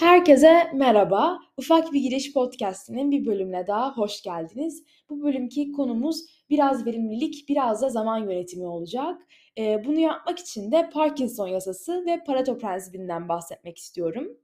Herkese merhaba. Ufak bir giriş podcast'inin bir bölümüne daha hoş geldiniz. Bu bölümki konumuz biraz verimlilik, biraz da zaman yönetimi olacak. Bunu yapmak için de Parkinson yasası ve Pareto prensibinden bahsetmek istiyorum.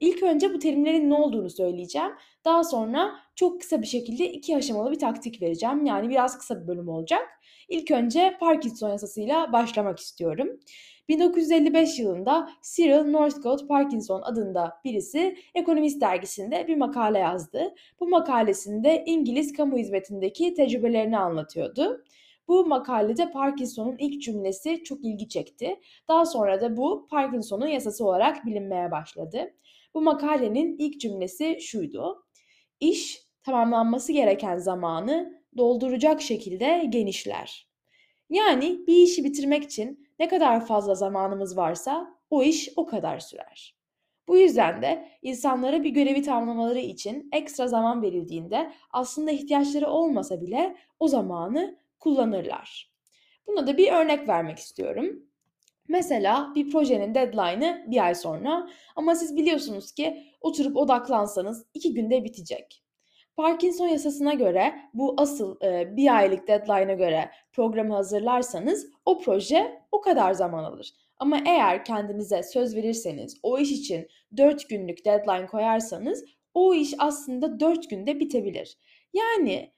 İlk önce bu terimlerin ne olduğunu söyleyeceğim. Daha sonra çok kısa bir şekilde iki aşamalı bir taktik vereceğim. Yani biraz kısa bir bölüm olacak. İlk önce Parkinson yasasıyla başlamak istiyorum. 1955 yılında Cyril Northcote Parkinson adında birisi Ekonomist dergisinde bir makale yazdı. Bu makalesinde İngiliz kamu hizmetindeki tecrübelerini anlatıyordu. Bu makalede Parkinson'un ilk cümlesi çok ilgi çekti. Daha sonra da bu Parkinson'un yasası olarak bilinmeye başladı. Bu makalenin ilk cümlesi şuydu: İş tamamlanması gereken zamanı dolduracak şekilde genişler. Yani bir işi bitirmek için ne kadar fazla zamanımız varsa o iş o kadar sürer. Bu yüzden de insanlara bir görevi tamamlamaları için ekstra zaman verildiğinde aslında ihtiyaçları olmasa bile o zamanı kullanırlar. Buna da bir örnek vermek istiyorum. Mesela bir projenin deadline'ı bir ay sonra ama siz biliyorsunuz ki oturup odaklansanız 2 günde bitecek. Parkinson yasasına göre bu asıl bir aylık deadline'a göre programı hazırlarsanız o proje o kadar zaman alır. Ama eğer kendinize söz verirseniz o iş için 4 günlük deadline koyarsanız o iş aslında 4 günde bitebilir. Yani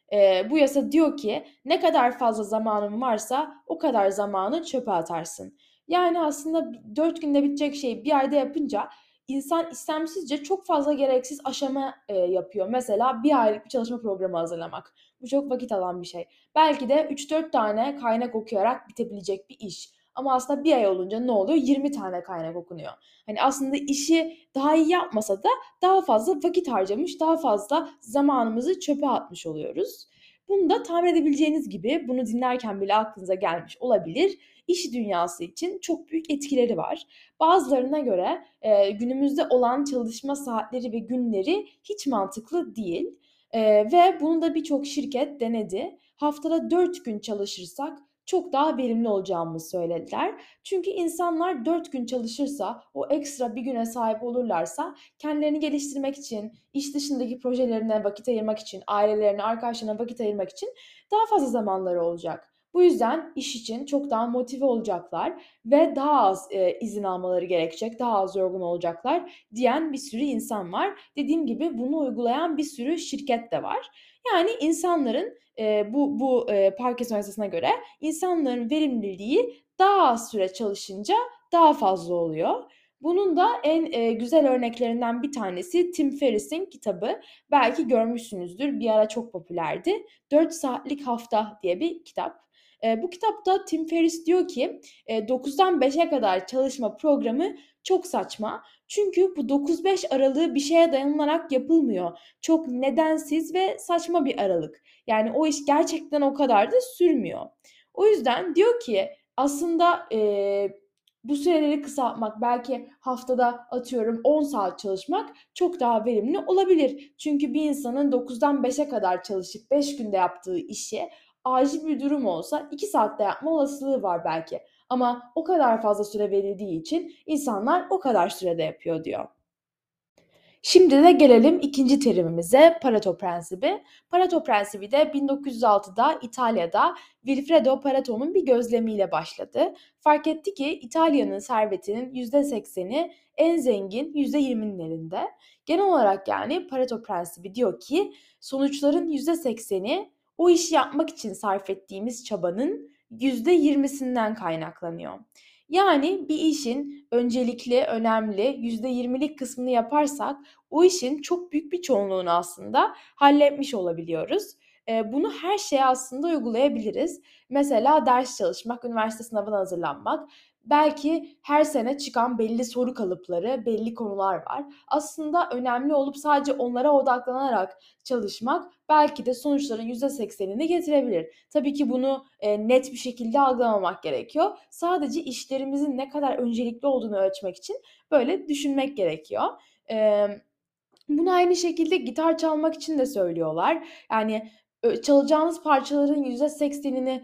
bu yasa diyor ki ne kadar fazla zamanın varsa o kadar zamanı çöpe atarsın. Yani aslında 4 günde bitecek şeyi bir ayda yapınca insan istemsizce çok fazla gereksiz aşama yapıyor. Mesela bir aylık bir çalışma programı hazırlamak. Bu çok vakit alan bir şey. Belki de 3-4 tane kaynak okuyarak bitebilecek bir iş. Ama aslında bir ay olunca ne oluyor? 20 tane kaynak okunuyor. Hani aslında işi daha iyi yapmasa da daha fazla vakit harcamış, daha fazla zamanımızı çöpe atmış oluyoruz. Bunu da tahmin edebileceğiniz gibi bunu dinlerken bile aklınıza gelmiş olabilir. İş dünyası için çok büyük etkileri var. Bazılarına göre günümüzde olan çalışma saatleri ve günleri hiç mantıklı değil. Ve bunu da birçok şirket denedi. Haftada 4 gün çalışırsak çok daha verimli olacağımızı söylediler. Çünkü insanlar 4 gün çalışırsa, o ekstra bir güne sahip olurlarsa kendilerini geliştirmek için, iş dışındaki projelerine vakit ayırmak için, ailelerine, arkadaşlarına vakit ayırmak için daha fazla zamanları olacak. Bu yüzden iş için çok daha motive olacaklar ve daha az izin almaları gerekecek, daha az yorgun olacaklar diyen bir sürü insan var. Dediğim gibi bunu uygulayan bir sürü şirket de var. Yani insanların bu Parkinson yasasına göre insanların verimliliği daha az süre çalışınca daha fazla oluyor. Bunun da en güzel örneklerinden bir tanesi Tim Ferriss'in kitabı. Belki görmüşsünüzdür, bir ara çok popülerdi. 4 saatlik hafta diye bir kitap. Bu kitapta Tim Ferriss diyor ki 9'dan 5'e kadar çalışma programı çok saçma. Çünkü bu 9-5 aralığı bir şeye dayanılarak yapılmıyor. Çok nedensiz ve saçma bir aralık. Yani o iş gerçekten o kadar da sürmüyor. O yüzden diyor ki aslında bu süreleri kısaltmak, belki haftada atıyorum 10 saat çalışmak çok daha verimli olabilir. Çünkü bir insanın 9'dan 5'e kadar çalışıp 5 günde yaptığı işi acil bir durum olsa 2 saatte yapma olasılığı var belki. Ama o kadar fazla süre verildiği için insanlar o kadar sürede yapıyor diyor. Şimdi de gelelim ikinci terimimize, Pareto prensibi. Pareto prensibi de 1906'da İtalya'da Vilfredo Pareto'nun bir gözlemiyle başladı. Fark etti ki İtalya'nın servetinin %80'i en zengin %20'nin elinde. Genel olarak yani Pareto prensibi diyor ki sonuçların %80'i o işi yapmak için sarf ettiğimiz çabanın %20'sinden kaynaklanıyor. Yani bir işin öncelikli, önemli %20'lik kısmını yaparsak o işin çok büyük bir çoğunluğunu aslında halletmiş olabiliyoruz. Bunu her şeye aslında uygulayabiliriz. Mesela ders çalışmak, üniversite sınavına hazırlanmak, belki her sene çıkan belli soru kalıpları, belli konular var. Aslında önemli olup sadece onlara odaklanarak çalışmak belki de sonuçların %80'ini getirebilir. Tabii ki bunu net bir şekilde algılamamak gerekiyor. Sadece işlerimizin ne kadar öncelikli olduğunu ölçmek için böyle düşünmek gerekiyor. Bunu aynı şekilde gitar çalmak için de söylüyorlar. Yani çalacağınız parçaların %80'ini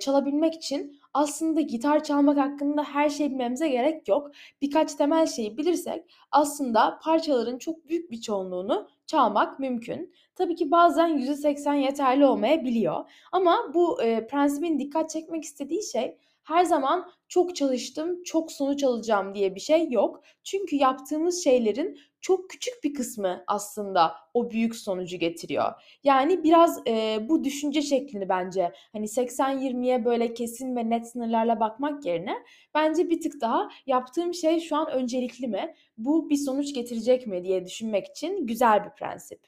çalabilmek için aslında gitar çalmak hakkında her şey bilmemize gerek yok. Birkaç temel şeyi bilirsek aslında parçaların çok büyük bir çoğunluğunu çalmak mümkün. Tabii ki bazen %80 yeterli olmayabiliyor. Ama bu prensibin dikkat çekmek istediği şey her zaman çok çalıştım, çok sonuç alacağım diye bir şey yok. Çünkü yaptığımız şeylerin çok küçük bir kısmı aslında o büyük sonucu getiriyor. Yani biraz bu düşünce şeklini bence hani 80-20'ye böyle kesin ve net sınırlarla bakmak yerine bence bir tık daha yaptığım şey şu an öncelikli mi? Bu bir sonuç getirecek mi diye düşünmek için güzel bir prensip.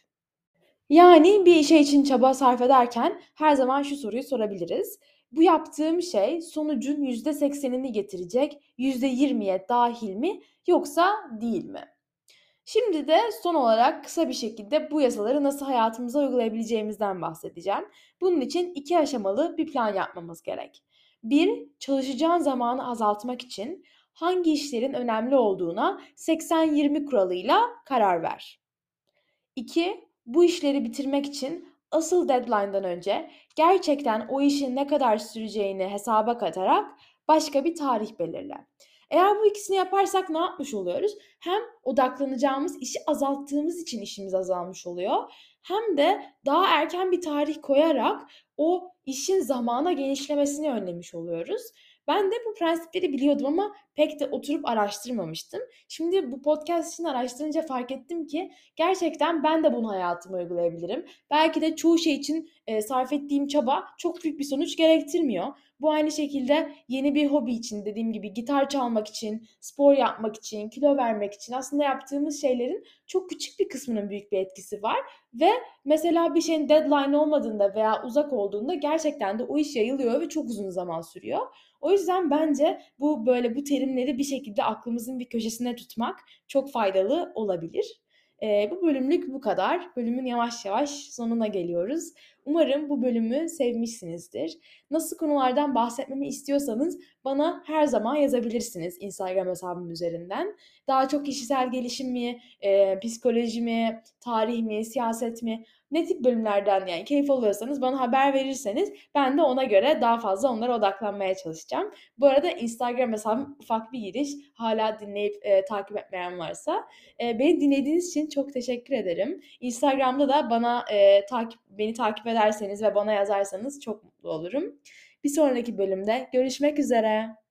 Yani bir şey için çaba sarf ederken her zaman şu soruyu sorabiliriz. Bu yaptığım şey sonucun %80'ini getirecek, %20'ye dahil mi yoksa değil mi? Şimdi de son olarak kısa bir şekilde bu yasaları nasıl hayatımıza uygulayabileceğimizden bahsedeceğim. Bunun için 2 aşamalı bir plan yapmamız gerek. 1. Çalışacağın zamanı azaltmak için hangi işlerin önemli olduğuna 80-20 kuralıyla karar ver. 2. Bu işleri bitirmek için asıl deadline'dan önce gerçekten o işin ne kadar süreceğini hesaba katarak başka bir tarih belirle. Eğer bu ikisini yaparsak ne yapmış oluyoruz? Hem odaklanacağımız işi azalttığımız için işimiz azalmış oluyor. Hem de daha erken bir tarih koyarak o işin zamana genişlemesini önlemiş oluyoruz. Ben de bu prensipleri biliyordum ama pek de oturup araştırmamıştım. Şimdi bu podcast için araştırınca fark ettim ki gerçekten ben de bunu hayatıma uygulayabilirim. Belki de çoğu şey için sarf ettiğim çaba çok büyük bir sonuç gerektirmiyor. Bu aynı şekilde yeni bir hobi için, dediğim gibi gitar çalmak için, spor yapmak için, kilo vermek için aslında yaptığımız şeylerin çok küçük bir kısmının büyük bir etkisi var. Ve mesela bir şeyin deadline olmadığında veya uzak olduğunda gerçekten de o iş yayılıyor ve çok uzun zaman sürüyor. O yüzden bence bu terimleri bir şekilde aklımızın bir köşesine tutmak çok faydalı olabilir. Bu bölümlük bu kadar. Bölümün yavaş yavaş sonuna geliyoruz. Umarım bu bölümü sevmişsinizdir. Nasıl konulardan bahsetmemi istiyorsanız bana her zaman yazabilirsiniz Instagram hesabım üzerinden. Daha çok kişisel gelişim mi, psikoloji mi, tarih mi, siyaset mi, ne tip bölümlerden yani keyif alıyorsanız bana haber verirseniz ben de ona göre daha fazla onlara odaklanmaya çalışacağım. Bu arada Instagram hesabım ufakbirgiriş. Hala dinleyip takip etmeyen varsa. Beni dinlediğiniz için çok teşekkür ederim. Instagram'da da beni takip ederseniz ve bana yazarsanız çok mutlu olurum. Bir sonraki bölümde görüşmek üzere.